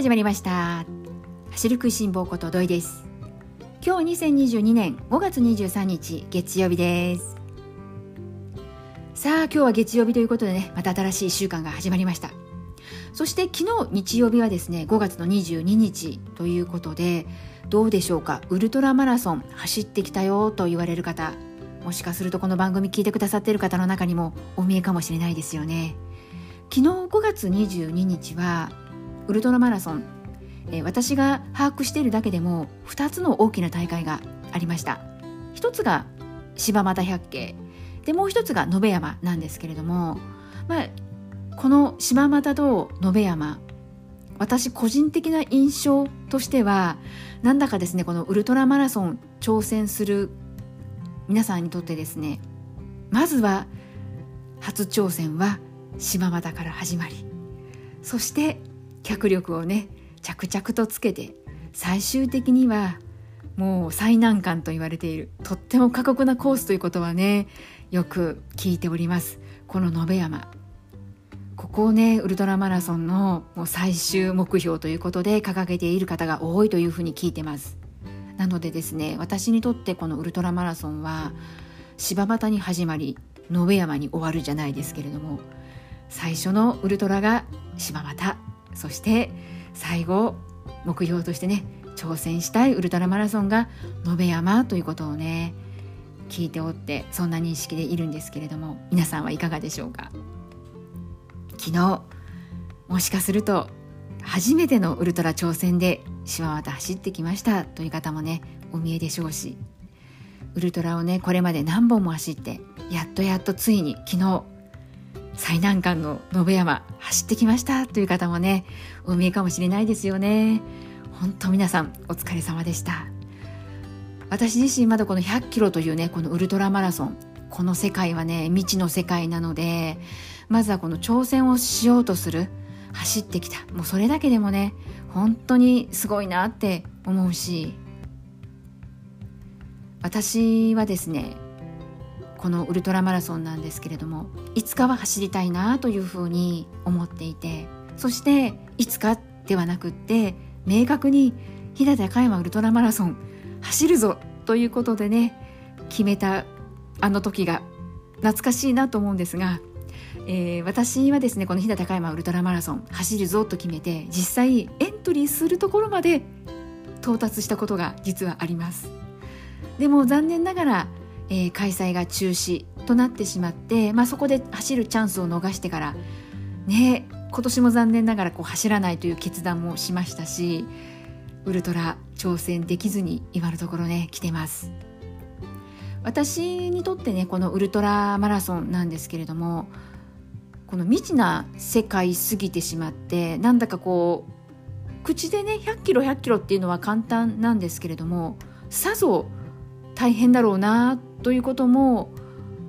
始まりました。走る食いしん坊こと土井です。今日2022年5月23日月曜日です。さあ今日は月曜日ということでね、また新しい週間が始まりました。そして昨日日曜日はですね、5月の22日ということで、どうでしょうか、ウルトラマラソン走ってきたよと言われる方、もしかするとこの番組聞いてくださっている方の中にもお見えかもしれないですよね。昨日5月22日はウルトラマラソン、私が把握しているだけでも2つの大きな大会がありました。一つが柴又百景で、もう一つが野辺山なんですけれども、この柴又と野辺山、私個人的な印象としてはなんだかですね、このウルトラマラソン挑戦する皆さんにとってですね、まずは初挑戦は柴又から始まり、そして脚力をね着々とつけて、最終的にはもう最難関と言われているとっても過酷なコースということはね、よく聞いております。この野辺山、ここをねウルトラマラソンのもう最終目標ということで掲げている方が多いというふうに聞いてます。なのでですね、私にとってこのウルトラマラソンは柴又に始まり野辺山に終わるじゃないですけれども、最初のウルトラが柴又、そして最後目標としてね挑戦したいウルトラマラソンが野辺山ということをね聞いておって、そんな認識でいるんですけれども、皆さんはいかがでしょうか。昨日もしかすると初めてのウルトラ挑戦で柴又走ってきましたという方もねお見えでしょうし、ウルトラをねこれまで何本も走って、やっとついに昨日最難関の野辺山走ってきましたという方もねお見えかもしれないですよね。本当皆さんお疲れ様でした。私自身まだこの100キロというねこのウルトラマラソン、この世界はね未知の世界なので、まずはこの挑戦をしようとする、走ってきた、もうそれだけでもね本当にすごいなって思うし、私はですねこのウルトラマラソンなんですけれども、いつかは走りたいなというふうに思っていて、そしていつかではなくって明確に飛騨高山ウルトラマラソン走るぞということでね決めたあの時が懐かしいなと思うんですが、私はですねこの飛騨高山ウルトラマラソン走るぞと決めて、実際エントリーするところまで到達したことが実はあります。でも残念ながら、開催が中止となってしまって、そこで走るチャンスを逃してからね、今年も残念ながらこう走らないという決断もしましたし、ウルトラ挑戦できずに今のところね来てます。私にとってねこのウルトラマラソンなんですけれども、この未知な世界すぎてしまって、なんだかこう口でね100キロ100キロっていうのは簡単なんですけれども、さぞ大変だろうなということも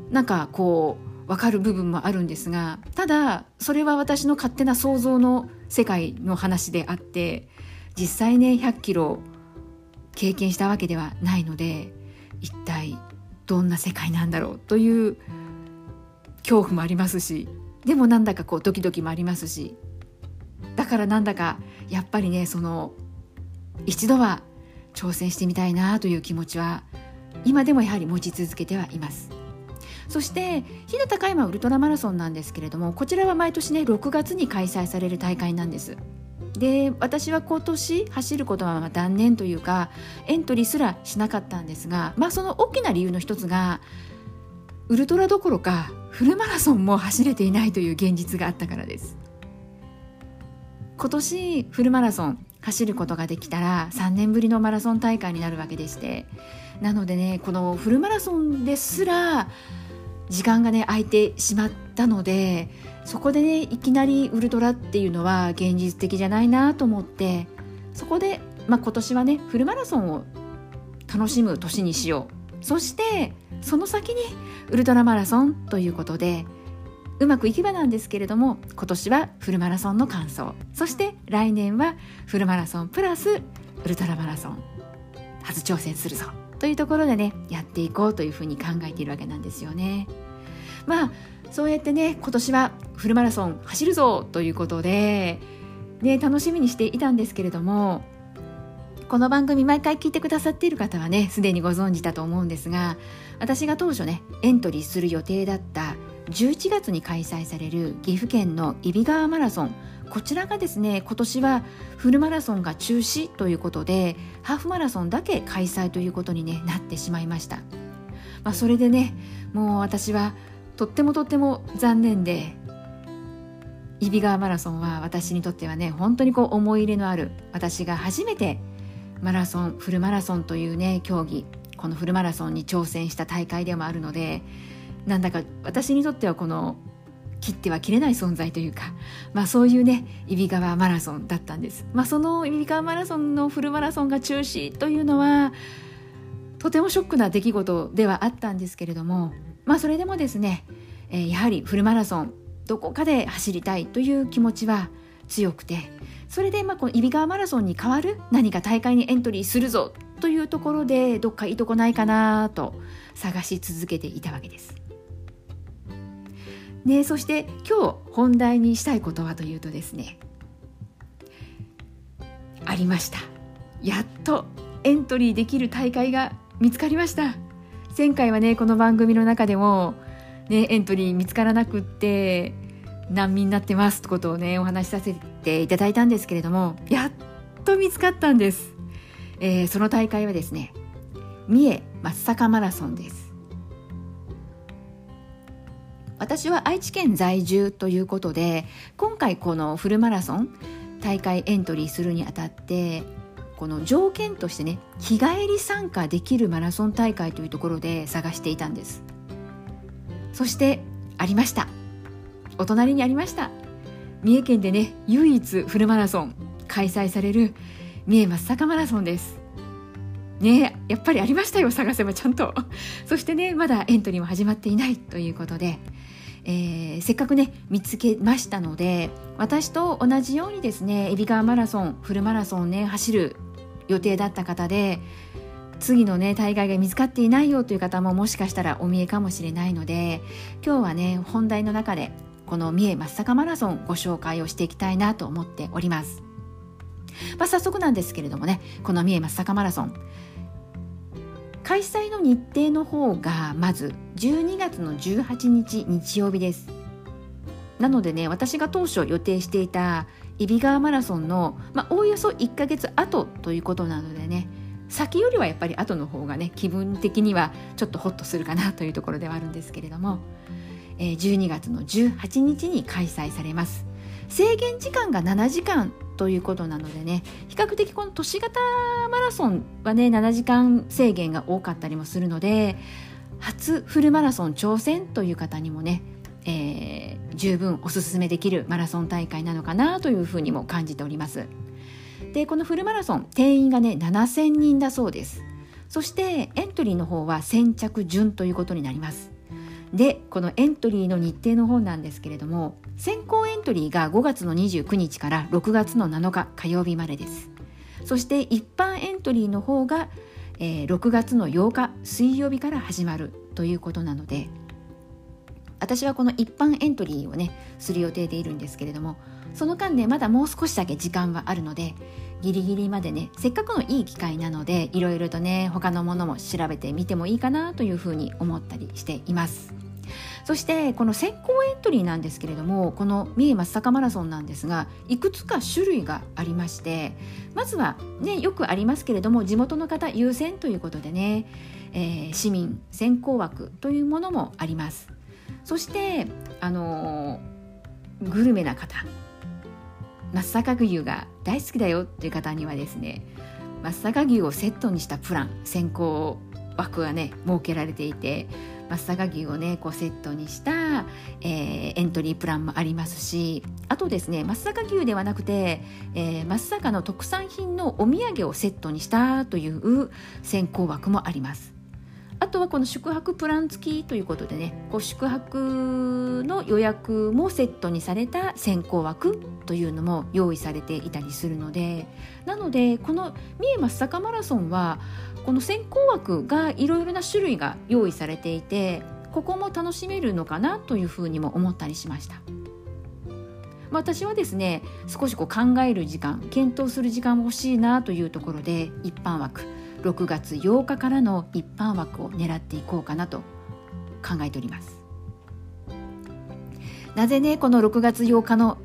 なんかこう分かる部分もあるんですが、ただそれは私の勝手な想像の世界の話であって、実際ね100キロ経験したわけではないので、一体どんな世界なんだろうという恐怖もありますし、でもなんだかこうドキドキもありますし、だからなんだかやっぱりねその一度は挑戦してみたいなという気持ちは今でもやはり持ち続けてはいます。そして飛騨高山ウルトラマラソンなんですけれども、こちらは毎年ね6月に開催される大会なんです。で、私は今年走ることは断念というかエントリーすらしなかったんですが、その大きな理由の一つがウルトラどころかフルマラソンも走れていないという現実があったからです。今年フルマラソン走ることができたら3年ぶりのマラソン大会になるわけでして、なのでねこのフルマラソンですら時間がね空いてしまったので、そこでねいきなりウルトラっていうのは現実的じゃないなと思って、そこで、今年はねフルマラソンを楽しむ年にしよう、そしてその先にウルトラマラソンということで、うまくいけばなんですけれども今年はフルマラソンの完走、そして来年はフルマラソンプラスウルトラマラソン初挑戦するぞというところでねやっていこうというふうに考えているわけなんですよね。そうやってね今年はフルマラソン走るぞということでね、楽しみにしていたんですけれども、この番組毎回聞いてくださっている方はね、すでにご存知だと思うんですが、私が当初ねエントリーする予定だった11月に開催される岐阜県の揖斐川マラソン、こちらがですね、今年はフルマラソンが中止ということでハーフマラソンだけ開催ということに、ね、なってしまいました。それでね、もう私はとっても残念で、揖斐川マラソンは私にとってはね、本当にこう思い入れのある、私が初めてマラソン、フルマラソンというね競技、このフルマラソンに挑戦した大会でもあるので、なんだか私にとってはこの切っては切れない存在というか、そういうね揖斐川マラソンだったんです。その揖斐川マラソンのフルマラソンが中止というのはとてもショックな出来事ではあったんですけれども、それでもですね、やはりフルマラソンどこかで走りたいという気持ちは強くて、それでこの揖斐川マラソンに代わる何か大会にエントリーするぞというところで、どっかいいとこないかなと探し続けていたわけです。ね、そして今日本題にしたいことはというとですね、ありました。やっとエントリーできる大会が見つかりました。前回はねこの番組の中でも、ね、エントリー見つからなくって難民になってますってことをねお話しさせていただいたんですけれども、やっと見つかったんです、その大会はですね、三重松阪マラソンです。私は愛知県在住ということで、今回このフルマラソン大会エントリーするにあたって、この条件としてね、日帰り参加できるマラソン大会というところで探していたんです。そしてありました。お隣にありました。三重県でね唯一フルマラソン開催される三重松阪マラソンですね。やっぱりありましたよ、探せばちゃんと。そしてね、まだエントリーも始まっていないということで、せっかくね見つけましたので、私と同じようにですね揖斐川マラソン、フルマラソンね走る予定だった方で、次のね大会が見つかっていないよという方ももしかしたらお見えかもしれないので、今日はね本題の中でこの三重松阪マラソンご紹介をしていきたいなと思っております。早速なんですけれどもね、この三重松阪マラソン開催の日程の方がまず12月の18日日曜日です。なのでね、私が当初予定していた揖斐川マラソンの、おおよそ1ヶ月後ということなのでね、先よりはやっぱり後の方がね気分的にはちょっとホッとするかなというところではあるんですけれども、12月の18日に開催されます。制限時間が7時間ということなのでね、比較的この都市型マラソンはね7時間制限が多かったりもするので、初フルマラソン挑戦という方にもね、十分おすすめできるマラソン大会なのかなというふうにも感じております。で、このフルマラソン定員がね7000人だそうです。そしてエントリーの方は先着順ということになります。で、このエントリーの日程の方なんですけれども、先行エントリーが5月の29日から6月の7日火曜日までです。そして一般エントリーの方が、6月の8日水曜日から始まるということなので、私はこの一般エントリーをねする予定でいるんですけれども、その間ねまだもう少しだけ時間はあるので、ギリギリまでねせっかくのいい機会なのでいろいろとね他のものも調べてみてもいいかなというふうに思ったりしています。そしてこの先行エントリーなんですけれども、この三重松阪マラソンなんですが、いくつか種類がありまして、まずはねよくありますけれども地元の方優先ということでね、市民先行枠というものもあります。そしてグルメな方、松阪牛が大好きだよっていう方にはですね、松阪牛をセットにしたプラン先行枠がね設けられていて、松阪牛をねこうセットにした、エントリープランもありますし、あとですね松阪牛ではなくて、松阪の特産品のお土産をセットにしたという先行枠もあります。あとはこの宿泊プラン付きということでね、こう宿泊の予約もセットにされた先行枠というのも用意されていたりするので、なのでこの三重松阪マラソンはこの先行枠がいろいろな種類が用意されていて、ここも楽しめるのかなというふうにも思ったりしました。私はですね、少し考える時間、検討する時間も欲しいなというところで、一般枠6月8日からの一般枠を狙っていこうかなと考えております。なぜね、この6月8日の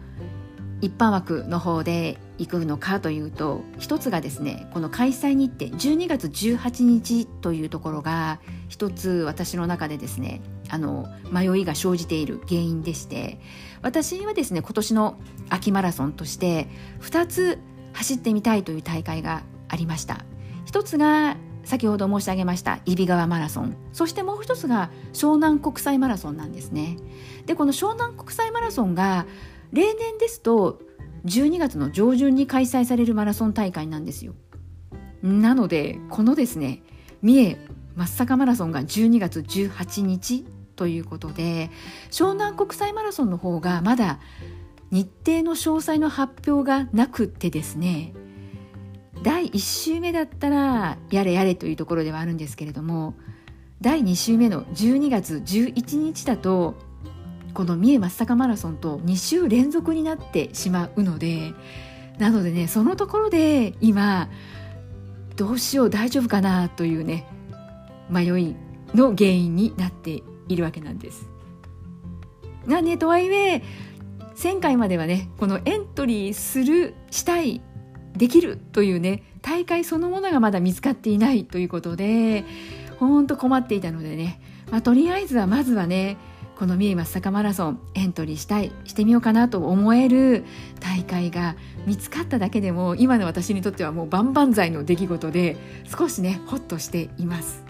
一般枠の方で行くのかというと、一つがですね、この開催日程12月18日というところが一つ私の中でですね、迷いが生じている原因でして、私はですね、今年の秋マラソンとして2つ走ってみたいという大会がありました。一つが先ほど申し上げました揖斐川マラソン、そしてもう一つが湘南国際マラソンなんですね。で、この湘南国際マラソンが例年ですと12月の上旬に開催されるマラソン大会なんですよ。なので、このですね、三重松阪マラソンが12月18日ということで、湘南国際マラソンの方がまだ日程の詳細の発表がなくてですね、第1週目だったらやれやれというところではあるんですけれども、第2週目の12月11日だとこの三重松阪マラソンと2週連続になってしまうので、なのでね、そのところで今どうしよう、大丈夫かなというね、迷いの原因になっているわけなんです。なね、とはいえ1000回まではね、このエントリーする、したい、できるというね、大会そのものがまだ見つかっていないということで、ほんと困っていたのでね、とりあえずはまずはね、この三重松阪マラソンエントリーしたい、してみようかなと思える大会が見つかっただけでも、今の私にとってはもう万々歳の出来事で、少しね、ホッとしています。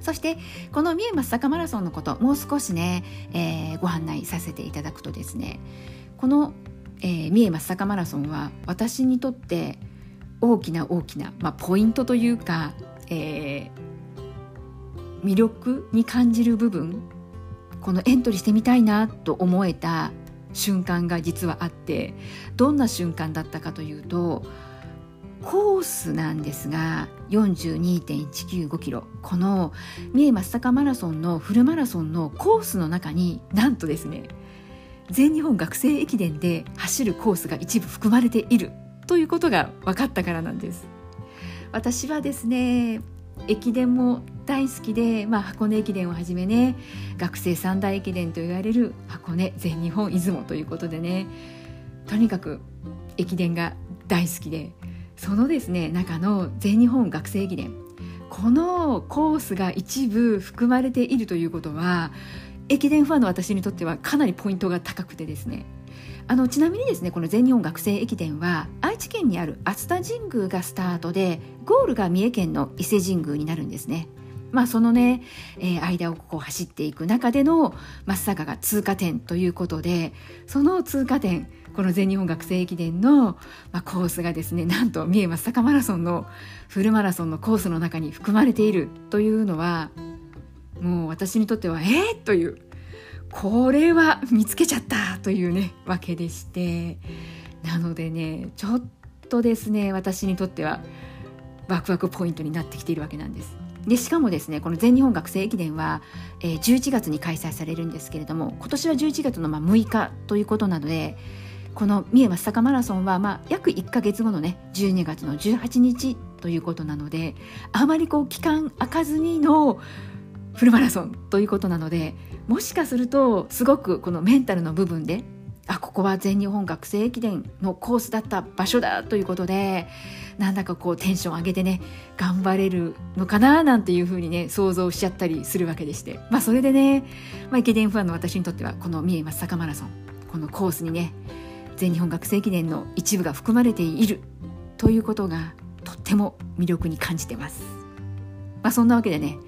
そしてこの三重松阪マラソンのこと、もう少しね、ご案内させていただくとですね、この、三重松阪マラソンは私にとって大きな大きな、ポイントというか、魅力に感じる部分、このエントリーしてみたいなと思えた瞬間が実はあって、どんな瞬間だったかというと、コースなんですが 42.195 キロ、この三重松阪マラソンのフルマラソンのコースの中に、なんとですね、全日本学生駅伝で走るコースが一部含まれているということが分かったからなんです。私はですね、駅伝も大好きで、箱根駅伝をはじめね、学生三大駅伝と言われる箱根、全日本、出雲ということでね、とにかく駅伝が大好きで、そのですね、中の全日本学生駅伝、このコースが一部含まれているということは、駅伝ファンの私にとってはかなりポイントが高くてですね、ちなみにですね、この全日本学生駅伝は愛知県にある熱田神宮がスタートで、ゴールが三重県の伊勢神宮になるんですね。そのね、間を走っていく中での松阪が通過点ということで、その通過点、この全日本学生駅伝の、コースがですね、なんと三重松阪マラソンのフルマラソンのコースの中に含まれているというのは、もう私にとってはという、これは見つけちゃったというね、わけでして、なのでね、ちょっとですね、私にとってはワクワクポイントになってきているわけなんです。でしかもですね、この全日本学生駅伝は、11月に開催されるんですけれども、今年は11月の6日ということなので、この三重松阪マラソンは約1ヶ月後のね、12月の18日ということなので、あまり期間空かずにのフルマラソンということなので、もしかするとすごくこのメンタルの部分で、ここは全日本学生駅伝のコースだった場所だということで、なんだかテンション上げてね、頑張れるのかななんていうふうにね、想像しちゃったりするわけでして、それでね、駅伝ファンの私にとっては、この三重松阪マラソン、このコースにね、全日本学生駅伝の一部が含まれているということがとっても魅力に感じてます。そんなわけでね、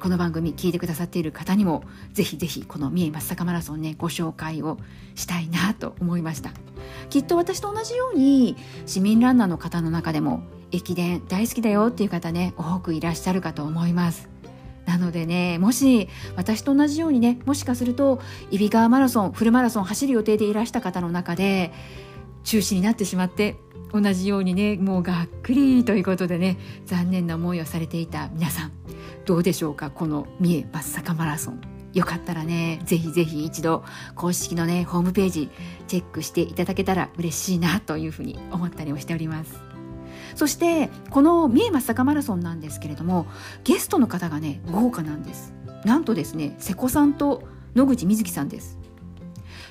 この番組聞いてくださっている方にも、ぜひぜひこの三重松阪マラソンね、ご紹介をしたいなと思いました。きっと私と同じように市民ランナーの方の中でも、駅伝大好きだよっていう方ね、多くいらっしゃるかと思います。なのでね、もし私と同じようにね、もしかすると揖斐川マラソン、フルマラソン走る予定でいらした方の中で中止になってしまって、同じようにね、もうがっくりということでね、残念な思いをされていた皆さん、どうでしょうか、この三重松阪マラソンよかったらね、ぜひぜひ一度公式のねホームページチェックしていただけたら嬉しいなというふうに思ったりもしております。そしてこの三重松阪マラソンなんですけれども、ゲストの方がね豪華なんです。なんとですね、瀬古さんと野口みずきさんです。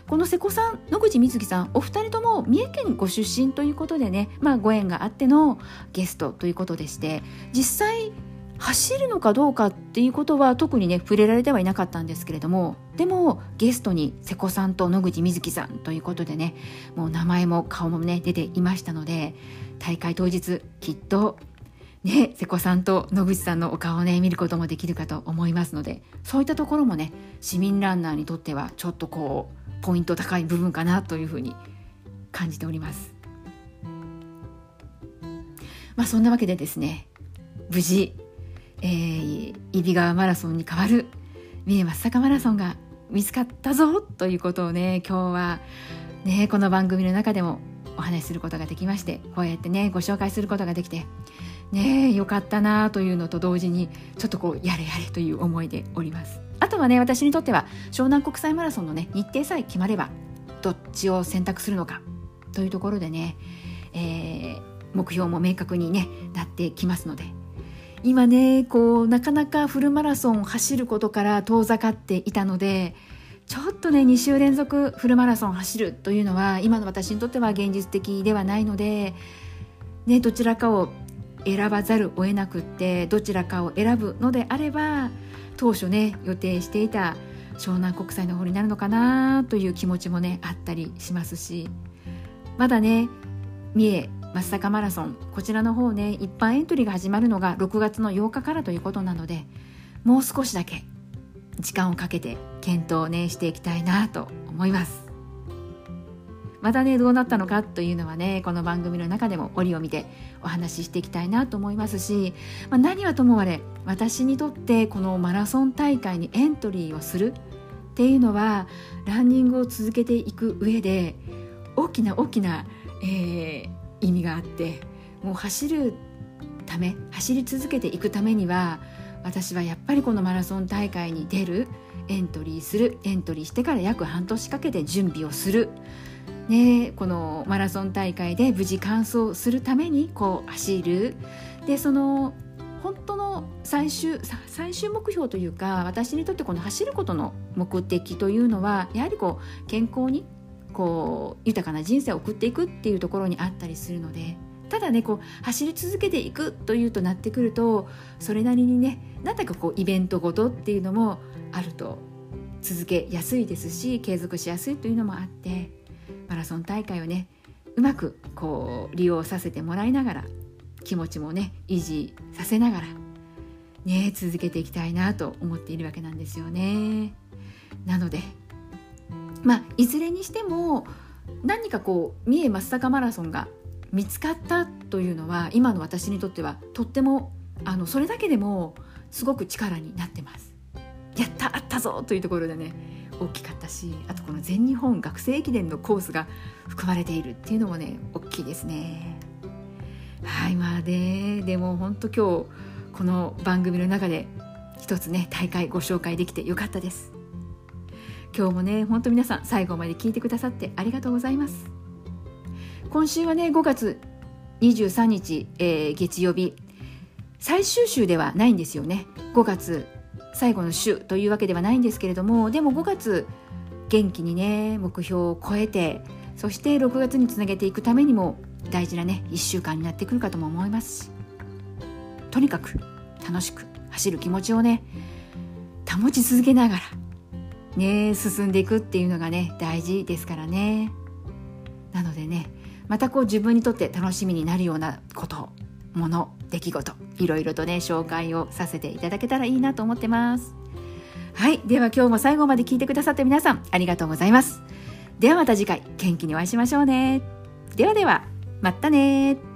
この瀬古さん、野口みずきさん、お二人とも三重県ご出身ということでね、ご縁があってのゲストということでして、実際走るのかどうかっていうことは特にね触れられてはいなかったんですけれども、でもゲストに瀬古さんと野口みずきさんということでね、もう名前も顔もね出ていましたので、大会当日きっとね瀬古さんと野口さんのお顔をね見ることもできるかと思いますので、そういったところもね市民ランナーにとってはちょっとこうポイント高い部分かなというふうに感じております。そんなわけでですね、無事揖斐川マラソンに代わる三重松阪マラソンが見つかったぞということをね、今日はねこの番組の中でもお話しすることができまして、こうやってねご紹介することができてねよかったなというのと同時に、ちょっとこうやれやれという思いでおります。あとはね、私にとっては湘南国際マラソンのね日程さえ決まればどっちを選択するのかというところでね、目標も明確に、ね、なってきますので、今ねこうなかなかフルマラソンを走ることから遠ざかっていたので、ちょっとね2週連続フルマラソンを走るというのは今の私にとっては現実的ではないので、ね、どちらかを選ばざるを得なくって、どちらかを選ぶのであれば当初ね予定していた湘南国際の方になるのかなという気持ちもねあったりしますし、まだね三重松阪マラソン、こちらの方ね一般エントリーが始まるのが6月の8日からということなので、もう少しだけ時間をかけて検討をねしていきたいなと思います。またねどうなったのかというのはね、この番組の中でも折を見てお話ししていきたいなと思いますし、何はともあれ私にとってこのマラソン大会にエントリーをするっていうのは、ランニングを続けていく上で大きな、意味があって、もう走るため、走り続けていくためには、私はやっぱりこのマラソン大会に出る、エントリーする、エントリーしてから約半年かけて準備をする、ね、このマラソン大会で無事完走するためにこう走る。で、その本当の最終目標というか、私にとってこの走ることの目的というのは、やはりこう健康にこう豊かな人生を送っていくっていうところにあったりするので、ただねこう走り続けていくというとなってくると、それなりにね何だかこうイベントごとっていうのもあると続けやすいですし、継続しやすいというのもあって、マラソン大会をねうまくこう利用させてもらいながら、気持ちもね維持させながらね続けていきたいなと思っているわけなんですよね。なのでいずれにしても何かこう三重松阪マラソンが見つかったというのは、今の私にとってはとってもそれだけでもすごく力になってます。やったあったぞというところでね大きかったし、あとこの全日本学生駅伝のコースが含まれているっていうのもね大きいですね。はい、でも本当今日この番組の中で一つね大会ご紹介できてよかったです。今日もね本当皆さん最後まで聞いてくださってありがとうございます。今週はね5月23日、月曜日、最終週ではないんですよね。5月最後の週というわけではないんですけれども、でも5月元気にね目標を超えて、そして6月につなげていくためにも大事なね1週間になってくるかとも思いますし、とにかく楽しく走る気持ちをね保ち続けながらね、進んでいくっていうのがね大事ですからね。なのでね、またこう自分にとって楽しみになるようなこと、もの、出来事、いろいろとね紹介をさせていただけたらいいなと思ってます。はい、では今日も最後まで聞いてくださって皆さんありがとうございます。ではまた次回元気にお会いしましょうね。ではまたね。